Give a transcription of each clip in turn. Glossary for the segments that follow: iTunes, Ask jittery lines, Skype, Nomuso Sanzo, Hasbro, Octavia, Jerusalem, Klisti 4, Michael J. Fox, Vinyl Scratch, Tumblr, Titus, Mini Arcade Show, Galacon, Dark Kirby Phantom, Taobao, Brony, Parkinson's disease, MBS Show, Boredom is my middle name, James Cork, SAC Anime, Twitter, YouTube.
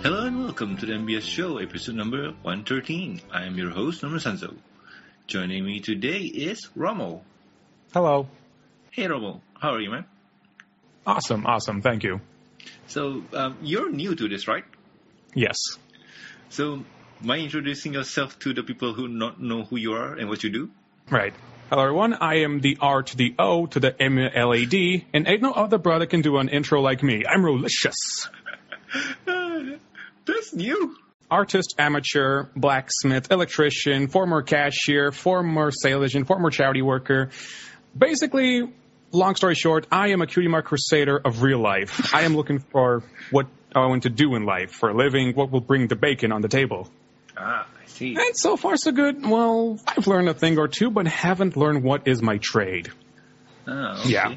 Hello and welcome to the MBS Show, episode number 113. I am your host, Nomuso Sanzo. Joining me today is Rommel. Hello. Hey Rommel, how are you, man? Awesome, thank you. So, you're new to this, right? Yes. So, mind introducing yourself to the people who not know who you are and what you do? Right. Hello everyone, I am the R to the O to the MLAD, and ain't no other brother can do an intro like me. I'm Rolicious. That's new. Artist, amateur, blacksmith, electrician, former cashier, former sales agent, former charity worker. Basically, long story short, I am a cutie mark crusader of real life. I am looking for what I want to do in life for a living, what will bring the bacon on the table. Ah, I see. And so far so good. Well, I've learned a thing or two, but haven't learned what is my trade. Oh, okay. Yeah.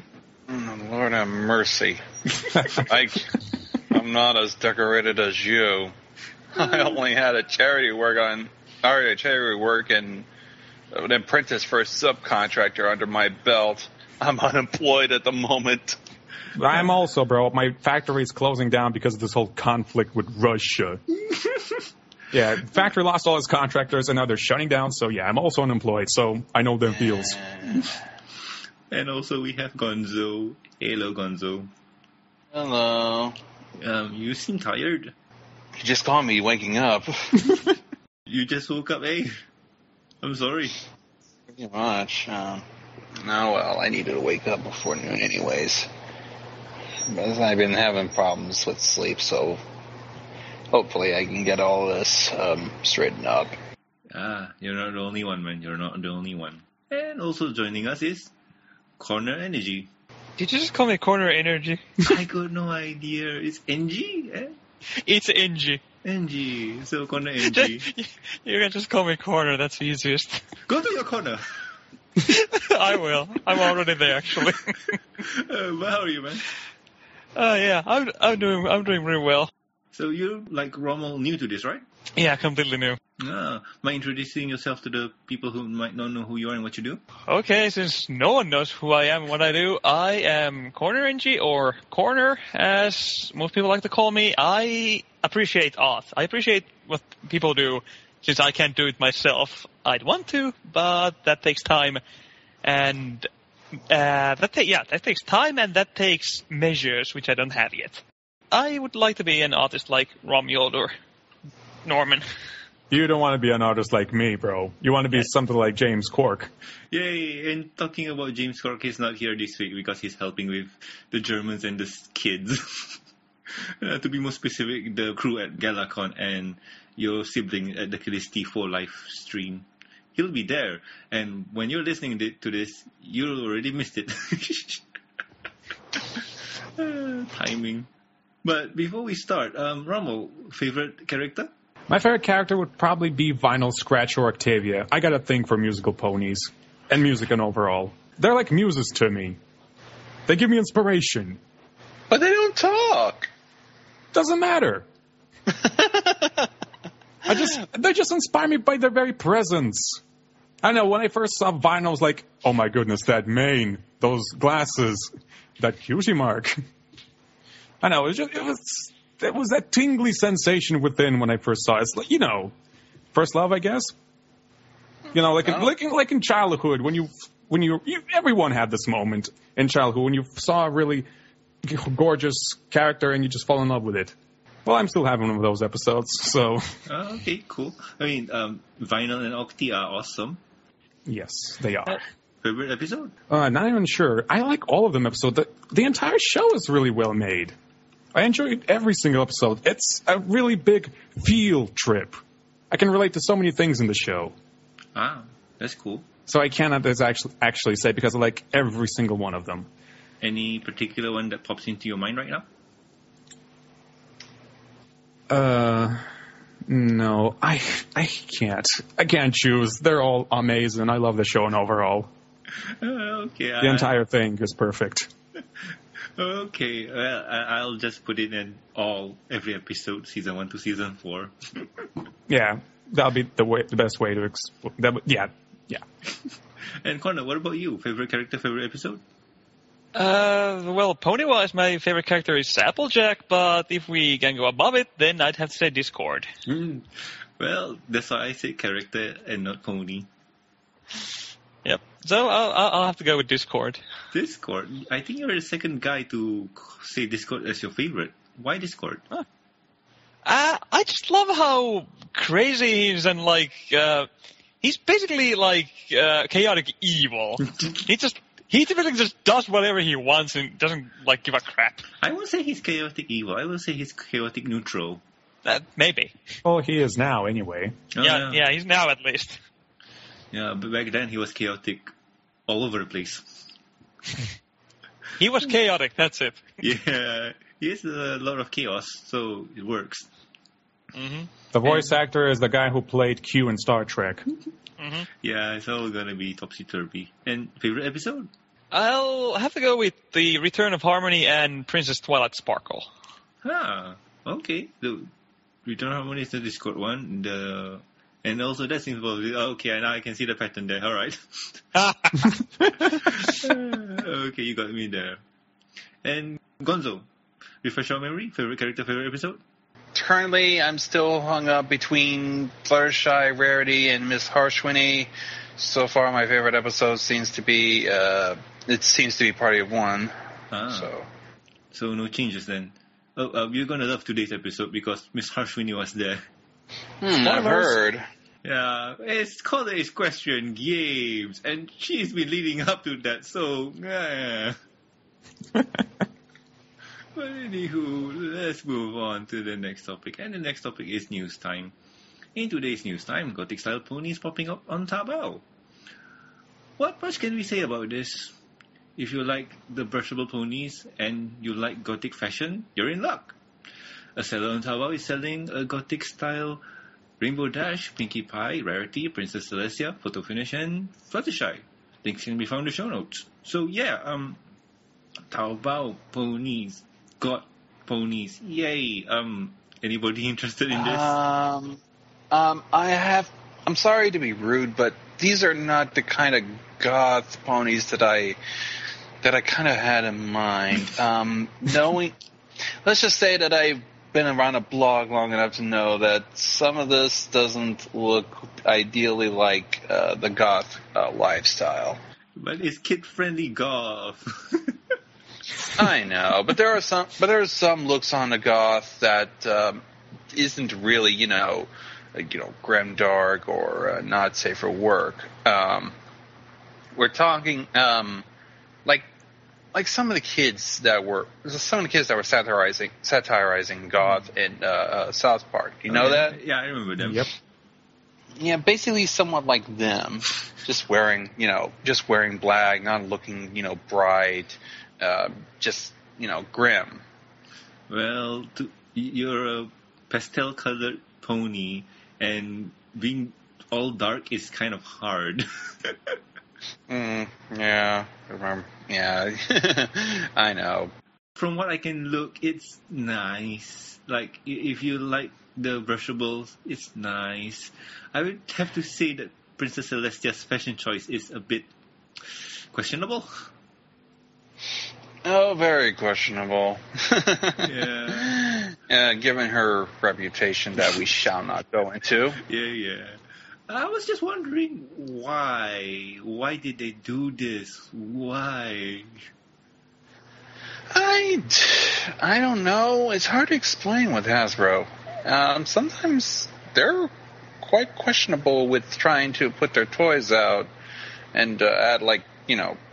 Lord have mercy. I'm not as decorated as you. I only had charity work and an apprentice for a subcontractor under my belt. I'm unemployed at the moment. I'm also, bro. My factory is closing down because of this whole conflict with Russia. Yeah, factory lost all its contractors and now they're shutting down. So, yeah, I'm also unemployed. So I know their feels. And also we have Gonzo. Hello, Gonzo. Hello. You seem tired. You just caught me waking up. You just woke up, eh? I'm sorry. Pretty much. I needed to wake up before noon anyways. But I've been having problems with sleep, so hopefully I can get all this straightened up. Ah, you're not the only one, man. You're not the only one. And also joining us is Corner Energy. Did you just call me Corner Energy? I got no idea. It's NG, eh? It's NG. So Corner NG. You can just call me Corner. That's the easiest. Go to your corner. I will. I'm already there, actually. How are you, man? I'm doing really well. So you're like Rommel, new to this, right? Yeah, completely new. Mind introducing yourself to the people who might not know who you are and what you do? Okay, since no one knows who I am and what I do, I am Corner NG, or Corner, as most people like to call me. I appreciate art. I appreciate what people do, since I can't do it myself. I'd want to, but that takes time, and that takes time, and that takes measures, which I don't have yet. I would like to be an artist like Romuald or Norman. You don't want to be an artist like me, bro. You want to be something like James Cork. Yay, and talking about James Cork, he's not here this week because he's helping with the Germans and the kids. To be more specific, the crew at Galacon and your sibling at the Klisti 4 live stream. He'll be there. And when you're listening to this, you already missed it. Timing. But before we start, Rommel, favorite character? My favorite character would probably be Vinyl Scratch or Octavia. I got a thing for musical ponies and music in overall. They're like muses to me. They give me inspiration. But they don't talk. Doesn't matter. They just inspire me by their very presence. I know, when I first saw Vinyl, I was like, oh my goodness, that mane, those glasses, that cutie mark. I know, it was that tingly sensation within when I first saw it. It's like, you know, first love, I guess. You know, like in childhood, when you everyone had this moment in childhood when you saw a really gorgeous character and you just fall in love with it. Well, I'm still having one of those episodes, so. Oh, okay, cool. I mean, Vinyl and Octi are awesome. Yes, they are. Favorite episode? Not even sure. I like all of them episodes. The entire show is really well made. I enjoyed every single episode. It's a really big field trip. I can relate to so many things in the show. Ah, that's cool. So I cannot actually say because I like every single one of them. Any particular one that pops into your mind right now? No, I can't. I can't choose. They're all amazing. I love the show and overall. Okay. The entire thing is perfect. Okay, well, I'll just put it in every episode, season 1 to season 4. Yeah, that'll be the best way to explore that. Yeah. And Connor, what about you? Favorite character, favorite episode? Well, pony-wise, my favorite character is Applejack, but if we can go above it, then I'd have to say Discord. Mm. Well, that's why I say character and not pony. Yep. So I'll have to go with Discord. Discord? I think you're the second guy to say Discord as your favorite. Why Discord? Huh. I just love how crazy he is, and like he's basically like chaotic evil. He typically just does whatever he wants and doesn't like give a crap. I won't say he's chaotic evil. I will say he's chaotic neutral. Maybe. Oh, well, he is now anyway. Oh, yeah, he's now at least. Yeah, but back then he was chaotic all over the place. He was chaotic, that's it. Yeah, he has a lot of chaos, so it works. Mm-hmm. The voice actor is the guy who played Q in Star Trek. Mm-hmm. Yeah, it's all going to be topsy-turvy. And favorite episode? I'll have to go with The Return of Harmony and Princess Twilight Sparkle. Ah, okay. The Return of Harmony is the Discord one, and also, that's involved. Okay, now I can see the pattern there. All right. Okay, you got me there. And Gonzo, refresh your memory. Favorite character, favorite episode? Currently, I'm still hung up between Fluttershy, Rarity, and Miss Harshwinny. So far, my favorite episode seems to be Party of One. Ah. So no changes then. Oh, you're gonna love today's episode because Miss Harshwinny was there. I've heard. Yeah, it's called the Equestrian Games, and she's been leading up to that, so... Yeah. But anywho, let's move on to the next topic, and the next topic is news time. In today's news time, Gothic style ponies popping up on Taobao. What much can we say about this? If you like the brushable ponies, and you like Gothic fashion, you're in luck. A seller on Taobao is selling a Gothic-style Rainbow Dash, Pinkie Pie, Rarity, Princess Celestia, Photo Finish, and Fluttershy. Links can be found in the show notes. So yeah, Taobao ponies, got ponies, yay! Anybody interested in this? I'm sorry to be rude, but these are not the kind of goth ponies that I kind of had in mind. Let's just say that I've been around a blog long enough to know that some of this doesn't look ideally like the goth lifestyle. But it's kid-friendly goth. I know, but there are some looks on the goth that isn't really, grimdark or not safe for work. We're talking like some of the kids that were satirizing goth in South Park. You know that? Yeah, I remember them. Yep. Yeah, basically somewhat like them, just wearing black, not looking, bright, grim. Well, you're a pastel-colored pony, and being all dark is kind of hard. Yeah, I remember. Yeah, I know. From what I can look, it's nice. Like, if you like the brushables, it's nice. I would have to say that Princess Celestia's fashion choice is a bit questionable. Oh, very questionable. Yeah. Given her reputation that we shall not go into. Yeah. I was just wondering why. Why did they do this? Why? I don't know. It's hard to explain with Hasbro. Sometimes they're quite questionable with trying to put their toys out and add,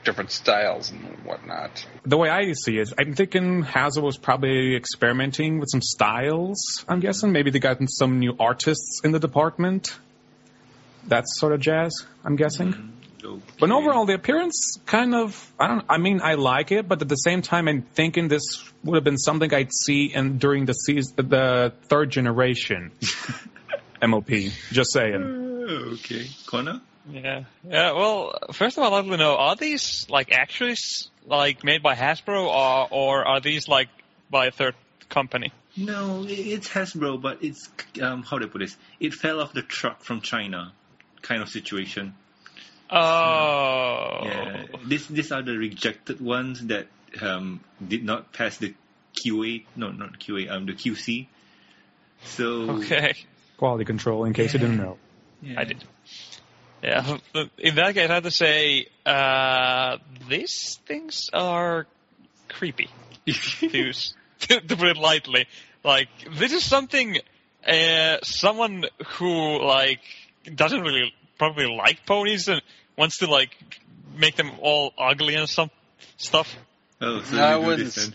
different styles and whatnot. The way I see it, I'm thinking Hasbro was probably experimenting with some styles, I'm guessing. Maybe they got some new artists in the department. That sort of jazz, I'm guessing. Okay. But overall, the appearance kind of, I like it, but at the same time, I'm thinking this would have been something I'd see during the third generation MOP. Just saying. Okay. Connor? Yeah. Well, first of all, I'd like to know, are these, actually, made by Hasbro, or are these, by a third company. No, it's Hasbro, but it's, how do I put this? It fell off the truck from China kind of situation. Oh. So, yeah. These are the rejected ones that did not pass the QA. No, not QA, the QC. So okay. Quality control, in case you didn't know. Yeah. I did. Yeah, in that case, I have to say, these things are creepy, to put it lightly. Like, this is something someone who, like, doesn't really probably like ponies and wants to, like, make them all ugly and some stuff. Oh, so I wouldn't.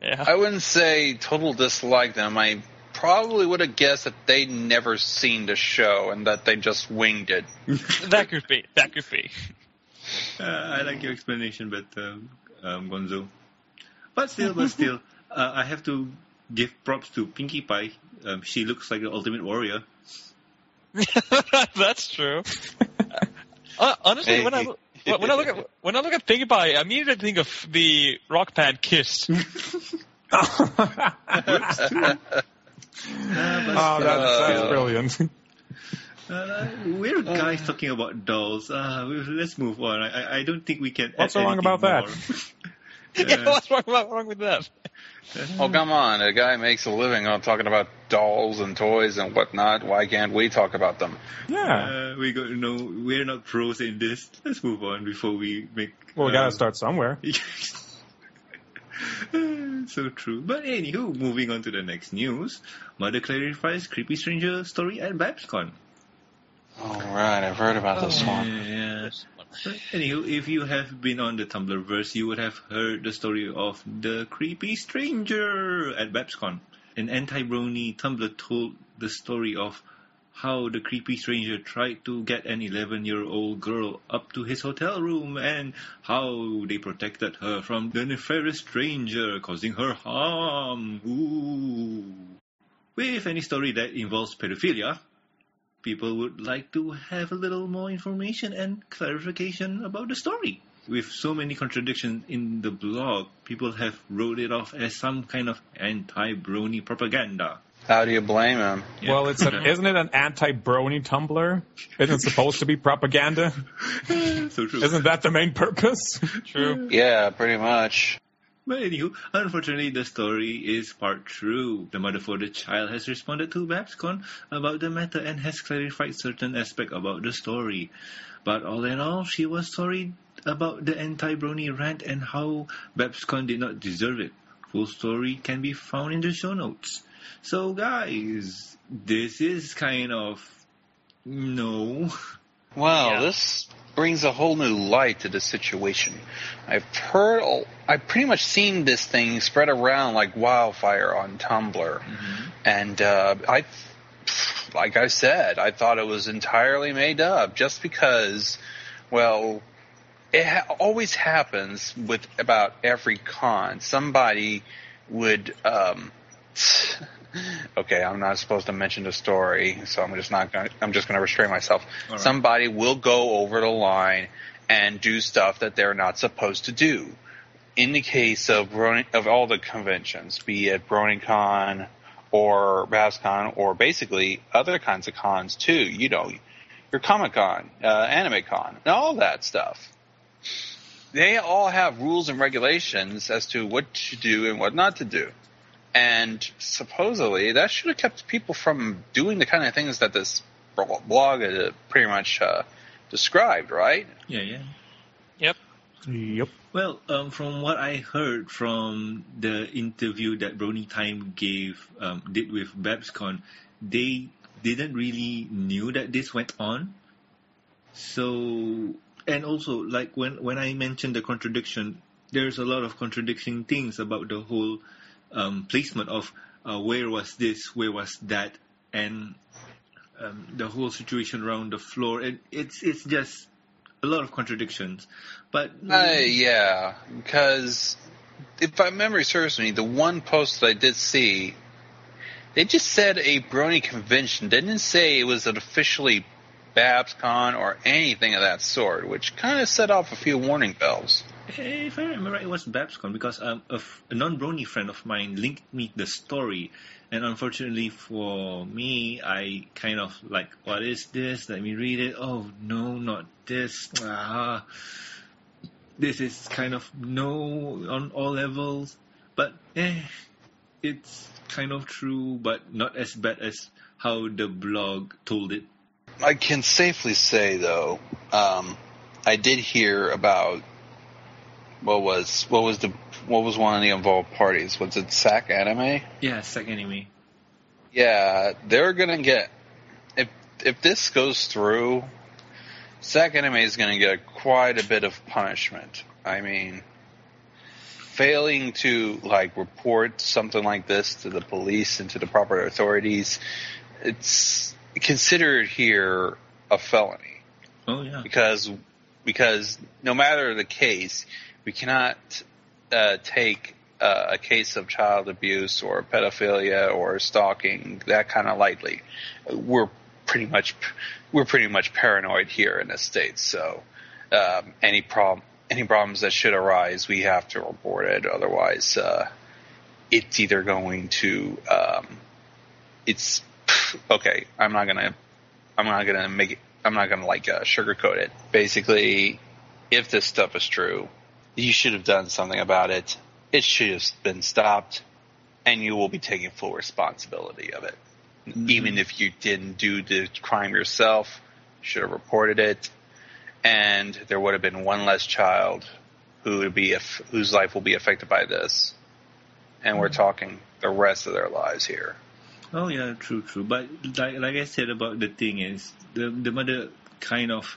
Yeah. I wouldn't say total dislike them. I probably would have guessed that they'd never seen the show and that they just winged it. That could be. I like your explanation, but Gonzo. But still, I have to give props to Pinkie Pie. She looks like the Ultimate Warrior. That's true. Honestly, hey. When I look at Pinkie Pie, I immediately think of the rock band Kiss. That's brilliant. We're guys talking about dolls. Let's move on. I don't think we can. What's wrong about that? Yeah, what's wrong with that? Oh, come on. A guy makes a living on talking about dolls and toys and whatnot. Why can't we talk about them? Yeah. We're not pros in this. Let's move on before we make... Well, we got to start somewhere. So true. But anywho, moving on to the next news. Mother clarifies creepy stranger story at BabsCon. All right, I've heard about this one. Yeah. But anywho, if you have been on the Tumblrverse, you would have heard the story of the creepy stranger at BabsCon. An anti-brony Tumblr told the story of how the creepy stranger tried to get an 11-year-old girl up to his hotel room and how they protected her from the nefarious stranger causing her harm. Ooh. With any story that involves pedophilia, people would like to have a little more information and clarification about the story. With so many contradictions in the blog, people have wrote it off as some kind of anti-brony propaganda. How do you blame him? Yeah. Well, isn't it an anti-brony Tumblr? Isn't it supposed to be propaganda? So true. Isn't that the main purpose? True. Yeah, pretty much. But anywho, unfortunately, the story is part true. The mother for the child has responded to BabsCon about the matter and has clarified certain aspects about the story. But all in all, she was sorry about the anti-brony rant and how BabsCon did not deserve it. Full story can be found in the show notes. So guys, this is kind of... no. Wow, This brings a whole new light to the situation. I've pretty much seen this thing spread around like wildfire on Tumblr. Mm-hmm. And like I said, I thought it was entirely made up just because, well, it always happens with about every con. Somebody would... Okay, I'm not supposed to mention the story, so I'm just going to restrain myself. Right. Somebody will go over the line and do stuff that they're not supposed to do. In the case of all the conventions, be it BronyCon or BabsCon or basically other kinds of cons too, you know, your Comic-Con, AnimeCon, and all that stuff. They all have rules and regulations as to what to do and what not to do. And supposedly, that should have kept people from doing the kind of things that this blog pretty much described, right? Yeah. Yep. Well, from what I heard from the interview that Brony Time did with BabsCon, they didn't really knew that this went on. So, and also, like, when I mentioned the contradiction, there's a lot of contradicting things about the whole... placement of where was this, where was that, and the whole situation around the floor. It's just a lot of contradictions. But yeah, because if my memory serves me, the one post that I did see, they just said a brony convention. They didn't say it was an officially BabsCon or anything of that sort, which kind of set off a few warning bells. If I remember right, it was BabsCon because a non-brony friend of mine linked me the story, and unfortunately for me, I kind of like, what is this? Let me read it. Oh no, not this. This is kind of no on all levels, but it's kind of true, but not as bad as how the blog told it. I can safely say though, I did hear about. What was one of the involved parties? Was it SAC Anime? Yeah, SAC Anime. Yeah, they're gonna get if this goes through, SAC Anime is gonna get quite a bit of punishment. I mean, failing to like report something like this to the police and to the proper authorities, it's considered here a felony. Oh yeah. Because no matter the case. We cannot take a case of child abuse or pedophilia or stalking that kind of lightly. We're pretty much paranoid here in the States. So any problems that should arise, we have to report it. Otherwise, it's either going to okay. I'm not gonna sugarcoat it. Basically, if this stuff is true. You should have done something about it. It should have been stopped, and you will be taking full responsibility of it. Mm-hmm. Even if you didn't do the crime yourself, you should have reported it, and there would have been one less child whose life will be affected by this. And we're talking the rest of their lives here. Oh yeah, true. But like I said about the thing is, the mother kind of.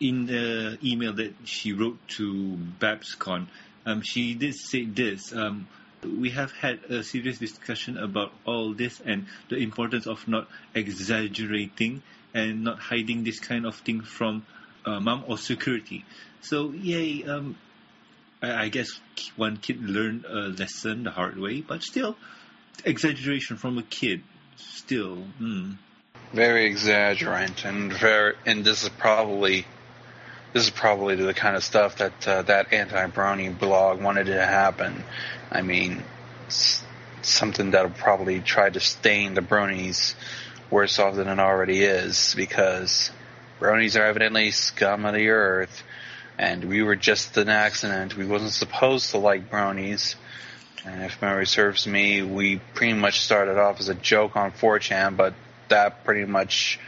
In the email that she wrote to BabsCon, she did say this. We have had a serious discussion about all this and the importance of not exaggerating and not hiding this kind of thing from mom or security. So, yay, I guess one kid learned a lesson the hard way, but still, exaggeration from a kid, still. Mm. Very exaggerant, and this is probably... This is probably the kind of stuff that that anti-brony blog wanted to happen. I mean, something that'll probably try to stain the bronies worse off than it already is, because bronies are evidently scum of the earth, and we were just an accident. We wasn't supposed to like bronies, and if memory serves me, we pretty much started off as a joke on 4chan, but that pretty much...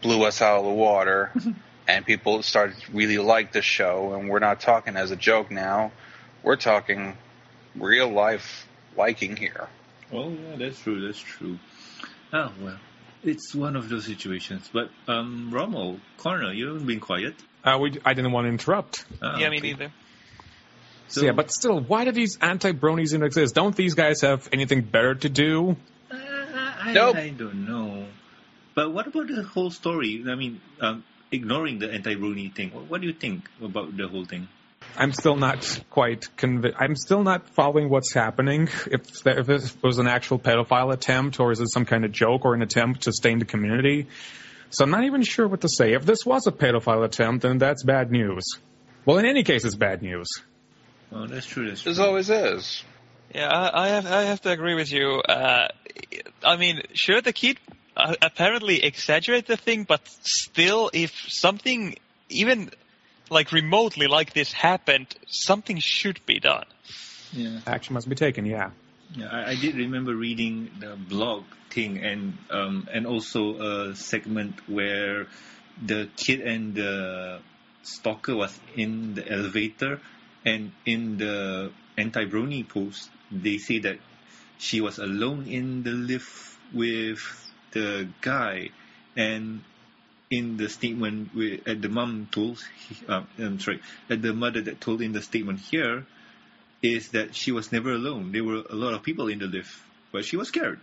blew us out of the water, and people started really like the show, and we're not talking as a joke now. We're talking real life liking here. Oh yeah, that's true. Oh well, it's one of those situations. But Rommel, Corner, you haven't been quiet. I didn't want to interrupt. Yeah, me neither. So yeah, but still, why do these anti-bronies even exist? Don't these guys have anything better to do? Nope. I don't know. But what about the whole story? I mean, ignoring the anti-brony thing. What do you think about the whole thing? I'm still not quite convinced. I'm still not following what's happening. If it was an actual pedophile attempt, or is it some kind of joke or an attempt to stain the community? So I'm not even sure what to say. If this was a pedophile attempt, then that's bad news. Well, in any case, it's bad news. Oh, that's true. That's true. This always is. Yeah, I have to agree with you. I mean, sure, the kid... apparently exaggerate the thing, but still, if something even like remotely like this happened, something should be done. Yeah, action must be taken. Yeah. I did remember reading the blog thing, and also a segment where the kid and the stalker was in the elevator, and in the anti-brony post, they say that she was alone in the lift with the guy, and in the statement the mother that told in the statement here is that she was never alone. There were a lot of people in the lift, but she was scared.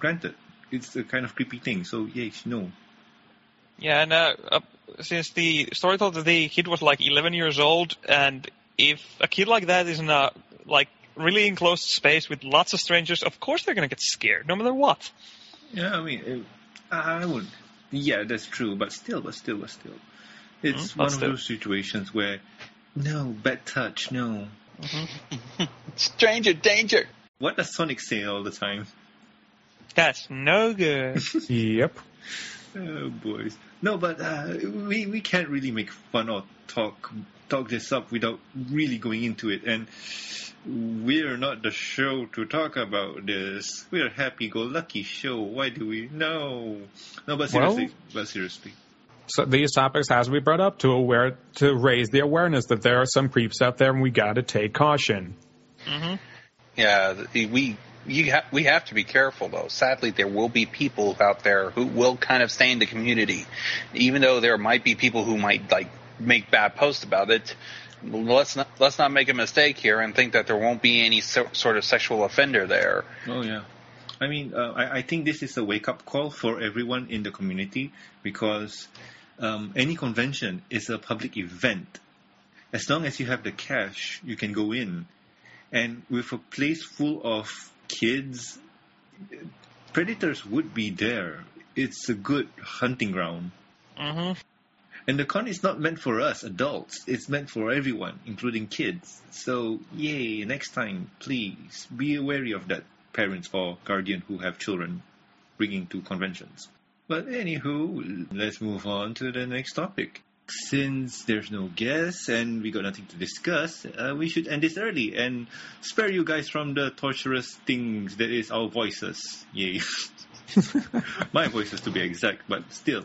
Granted, it's a kind of creepy thing. So yes, no. Yeah, and since the story told that the kid was like 11 years old, and if a kid like that is in a like really enclosed space with lots of strangers, of course they're going to get scared, no matter what. Yeah, I mean, I would. Yeah, that's true. But still, it's one of those situations where no bad touch, no. Mm-hmm. Stranger danger. What does Sonic say all the time? That's no good. Yep. Oh, boys. No, but we can't really make fun or talk this up without really going into it. And we're not the show to talk about this. We're a happy-go-lucky show. Why do we? No, but seriously. So these topics has to be brought up to raise the awareness that there are some creeps out there and we got to take caution. Mm-hmm. Yeah, we have to be careful, though. Sadly, there will be people out there who will kind of stay in the community. Even though there might be people who might, like, make bad posts about it, let's not make a mistake here and think that there won't be any sort of sexual offender there. Oh, yeah. I mean, I think this is a wake-up call for everyone in the community because any convention is a public event. As long as you have the cash, you can go in. And with a place full of kids, predators would be there. It's a good hunting ground. Mm-hmm. And the con is not meant for us, adults. It's meant for everyone, including kids. So, yay, next time, please be wary of that, parents or guardian who have children bringing to conventions. But anywho, let's move on to the next topic. Since there's no guests and we got nothing to discuss, we should end this early and spare you guys from the torturous things that is our voices. Yay. My voices to be exact, but still.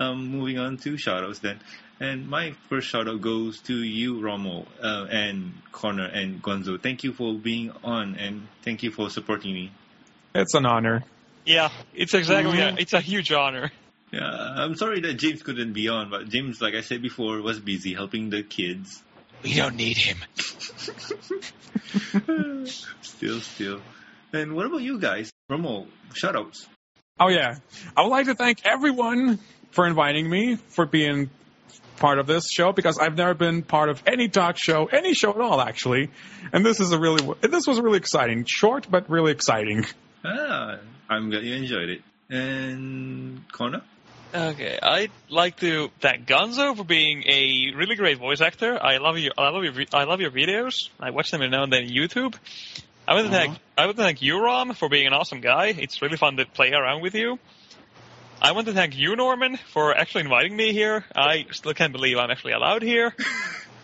Moving on to shoutouts then. And my first shoutout goes to you, Romo, and Connor and Gonzo. Thank you for being on and thank you for supporting me. It's an honor. Yeah, it's exactly it's a huge honor. Yeah, I'm sorry that James couldn't be on, but James, like I said before, was busy helping the kids. We don't need him. Still. And what about you guys? Romo, shoutouts. Oh, yeah. I would like to thank everyone for inviting me, for being part of this show, because I've never been part of any talk show, any show at all, actually. And this was really exciting. Short, but really exciting. Ah, I'm glad you enjoyed it. And Connor? Okay, I'd like to thank Gonzo for being a really great voice actor. I love your videos. I watch them every now and then on YouTube. I want to thank you, Rom, for being an awesome guy. It's really fun to play around with you. I want to thank you, Norman, for actually inviting me here. I still can't believe I'm actually allowed here.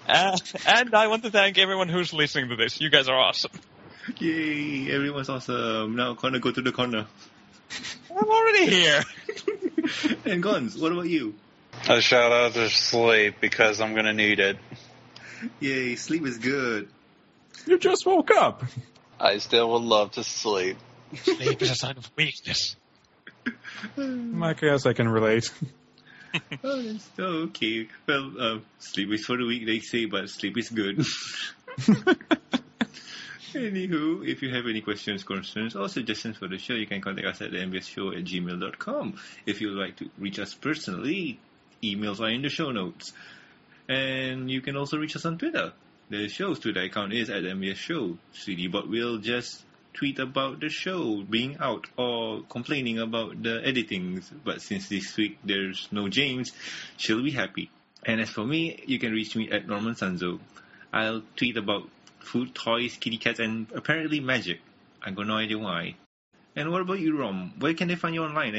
And I want to thank everyone who's listening to this. You guys are awesome. Yay, everyone's awesome. Now, Connor, go to the corner. I'm already here. And Guns, what about you? A shout out to sleep because I'm going to need it. Yay, sleep is good. You just woke up. I still would love to sleep. Sleep is a sign of weakness. I guess I can relate. Oh, okay. Well, sleep is for the weak, they say, but sleep is good. Anywho, if you have any questions, concerns, or suggestions for the show, you can contact us at mbsshow@gmail.com. If you would like to reach us personally, emails are in the show notes. And you can also reach us on Twitter. The show's Twitter account is at MBS Show. CDBot will just tweet about the show being out or complaining about the editings. But since this week there's no James, she'll be happy. And as for me, you can reach me at Norman Sanzo. I'll tweet about food, toys, kitty cats, and apparently magic. I got no idea why. And what about you, Rom? Where can they find you online?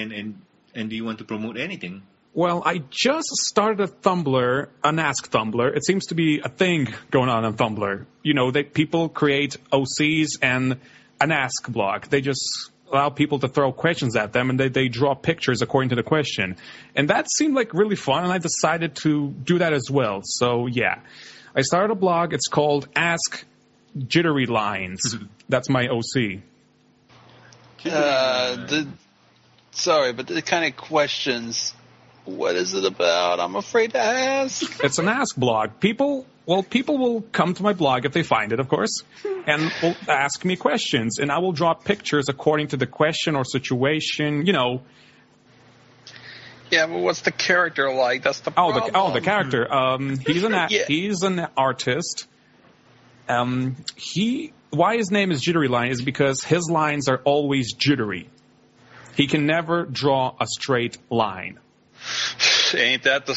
And do you want to promote anything? Well, I just started a Tumblr, an Ask Tumblr. It seems to be a thing going on Tumblr. You know, people create OCs and an Ask blog. They just allow people to throw questions at them, and they draw pictures according to the question. And that seemed like really fun, and I decided to do that as well. So, yeah. I started a blog. It's called Ask Jittery Lines. That's my OC. Sorry, but the kind of questions, what is it about? I'm afraid to ask. It's an ask blog. People will come to my blog if they find it, of course, and will ask me questions, and I will draw pictures according to the question or situation, you know. Yeah, but what's the character like? That's the problem. The character. He's an he's an artist. Why his name is Jittery Line is because his lines are always jittery. He can never draw a straight line. Ain't that the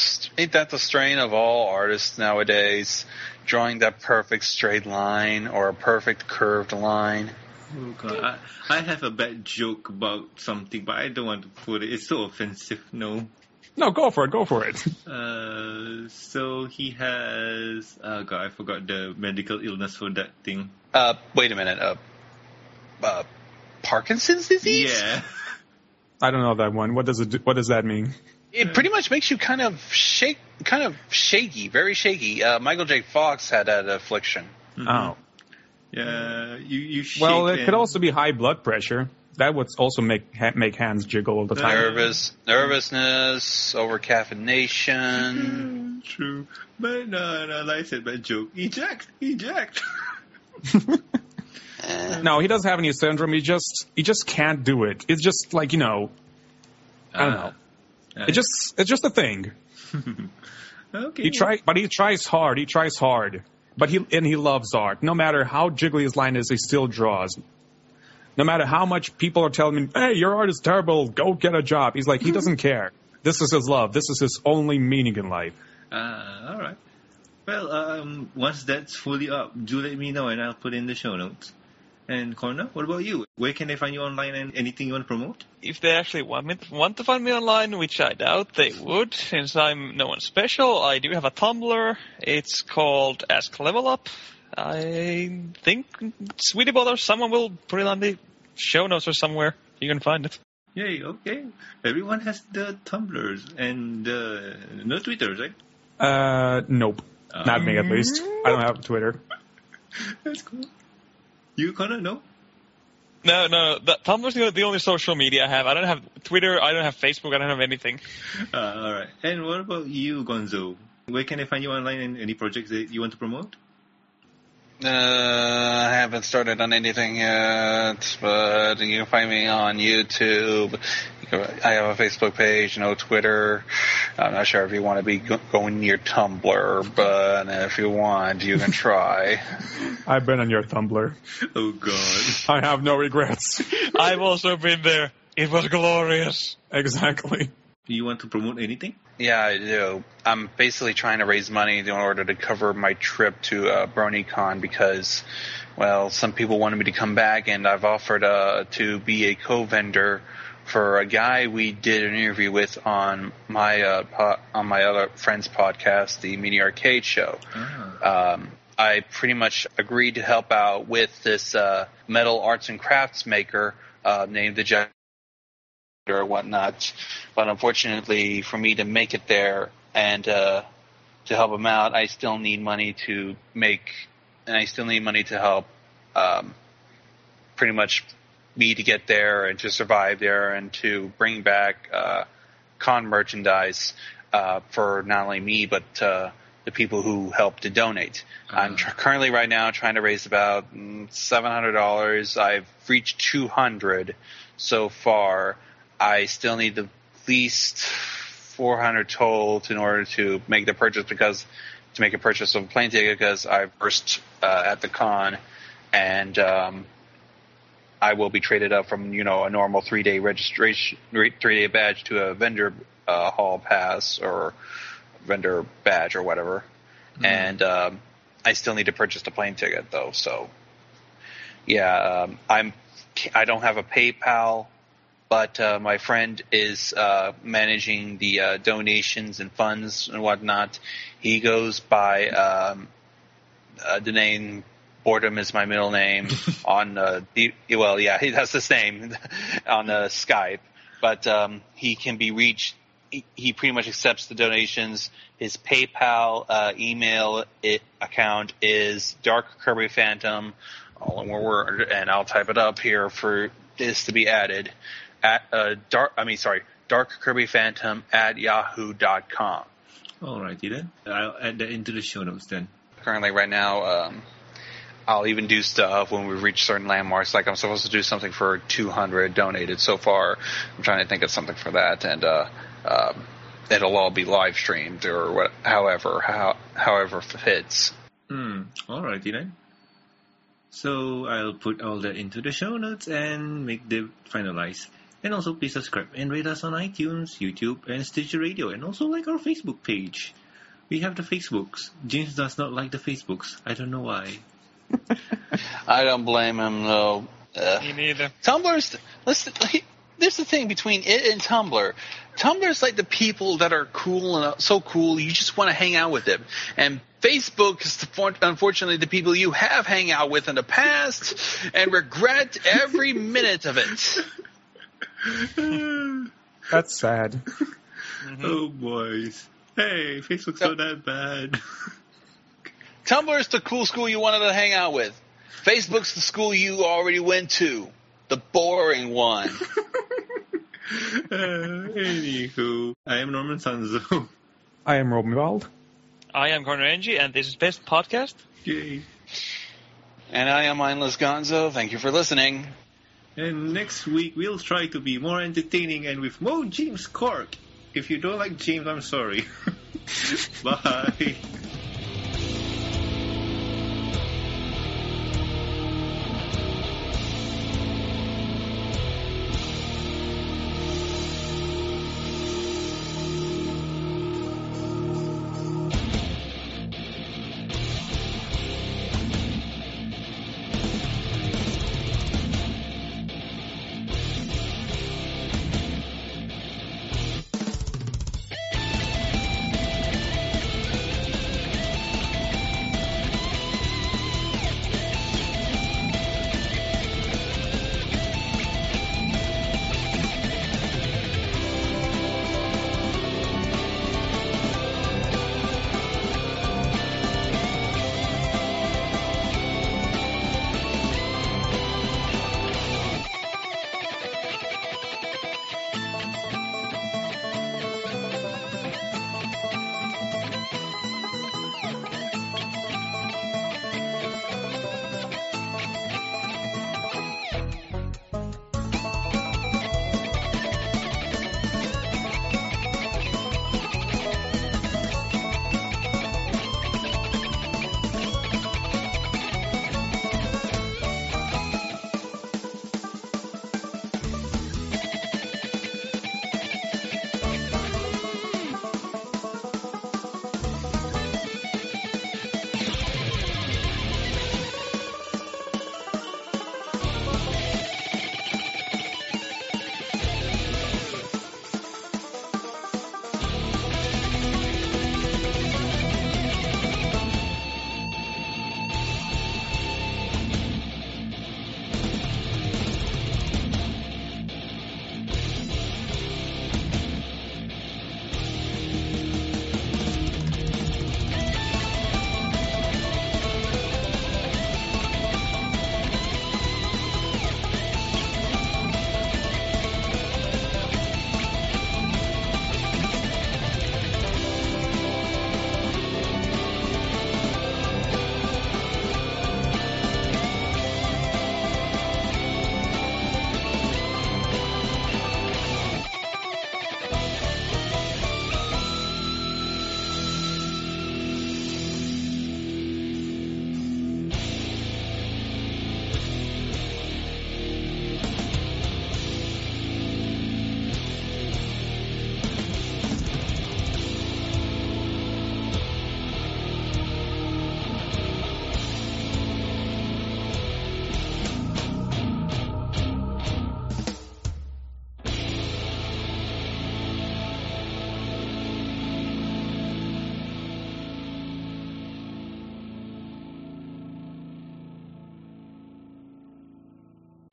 strain of all artists nowadays? Drawing that perfect straight line or a perfect curved line. Oh God, I have a bad joke about something, but I don't want to put it. It's so offensive. No, go for it. So he has... Oh God, I forgot the medical illness for that thing. Wait a minute. Parkinson's disease? Yeah. I don't know that one. What does that mean? It pretty much makes you kind of shaky, very shaky. Michael J. Fox had that affliction. Mm-hmm. Oh. Yeah, you shake. Well, it could also be high blood pressure. That would also make hands jiggle all the time. Nervousness, over-caffeination. True. But no, like I said, bad joke. Eject. No, he doesn't have any syndrome. He just can't do it. It's just like, I don't know. It's just a thing. Okay. He tries hard. But he loves art. No matter how jiggly his line is, he still draws. No matter how much people are telling him, hey, your art is terrible, go get a job. He's like, he doesn't care. This is his love. This is his only meaning in life. All right. Well, once that's fully up, do let me know and I'll put in the show notes. And Corner, what about you? Where can they find you online and anything you want to promote? If they actually want to find me online, which I doubt they would, since I'm no one special, I do have a Tumblr. It's called Ask Level Up. I think, sweetie bother, someone will put it on the show notes or somewhere. You can find it. Yay, okay. Everyone has the Tumblrs and no Twitters, right? Nope. Not me, at least. I don't have Twitter. That's cool. You Connor, no? No. Tumblr's the only social media I have. I don't have Twitter. I don't have Facebook. I don't have anything. All right. And what about you, Gonzo? Where can I find you online and any projects that you want to promote? I haven't started on anything yet, but you can find me on YouTube. I have a Facebook page, no Twitter. I'm not sure if you want to be going near Tumblr, but if you want, you can try. I've been on your Tumblr. Oh, God. I have no regrets. I've also been there. It was glorious. Exactly. Do you want to promote anything? Yeah, I do. I'm basically trying to raise money in order to cover my trip to BronyCon because, well, some people wanted me to come back, and I've offered to be a co-vendor for a guy we did an interview with on my other friend's podcast, the Mini Arcade Show. Uh-huh. I pretty much agreed to help out with this metal arts and crafts maker named the Jack or whatnot, but unfortunately for me to make it there and to help him out, I still need money to help pretty much me to get there and to survive there and to bring back con merchandise for not only me but the people who helped to donate. Uh-huh. I'm currently right now trying to raise about $700. I've reached 200 so far. I still need at least 400 total in order to make the purchase of a plane ticket because I burst at the con, and I will be traded up from a normal 3-day registration, 3-day badge to a vendor hall pass or vendor badge or whatever. Mm-hmm. And I still need to purchase the plane ticket though. So yeah, I don't have a PayPal. But my friend is managing the donations and funds and whatnot. He goes by the name Boredom is my middle name on that's his name on Skype. But he can be reached. He pretty much accepts the donations. His PayPal email account is Dark Kirby Phantom, all in one word, and I'll type it up here for this to be added. Dark Kirby Phantom @yahoo.com. All righty then. I'll add that into the show notes then. Currently, right now, I'll even do stuff when we reach certain landmarks. Like I'm supposed to do something for 200 donated so far. I'm trying to think of something for that, and it'll all be live streamed or however fits. All righty then. So I'll put all that into the show notes and make them finalized. And also please subscribe and rate us on iTunes, YouTube, and Stitcher Radio, and also like our Facebook page. We have the Facebooks. James does not like the Facebooks. I don't know why. I don't blame him, though. Me neither. Tumblr's... Listen, there's the thing between it and Tumblr. Tumblr's like the people that are cool and so cool, you just want to hang out with them. And Facebook is, unfortunately, the people you have hang out with in the past and regret every minute of it. That's sad. Mm-hmm. Oh, boys. Hey, Facebook's not that bad. Tumblr's the cool school you wanted to hang out with. Facebook's the school you already went to. The boring one. Anywho, I am Norman Sanzo. I am Rob Mewald. I am Corner Angie, and this is Best Podcast. Yay. And I am Mindless Gonzo. Thank you for listening. And next week, we'll try to be more entertaining and with more James Cork. If you don't like James, I'm sorry. Bye.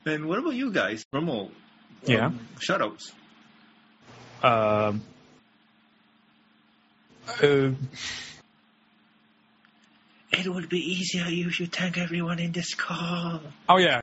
And what about you guys? Romo? Yeah. Shoutouts. It would be easier if you thank everyone in this call. Oh yeah.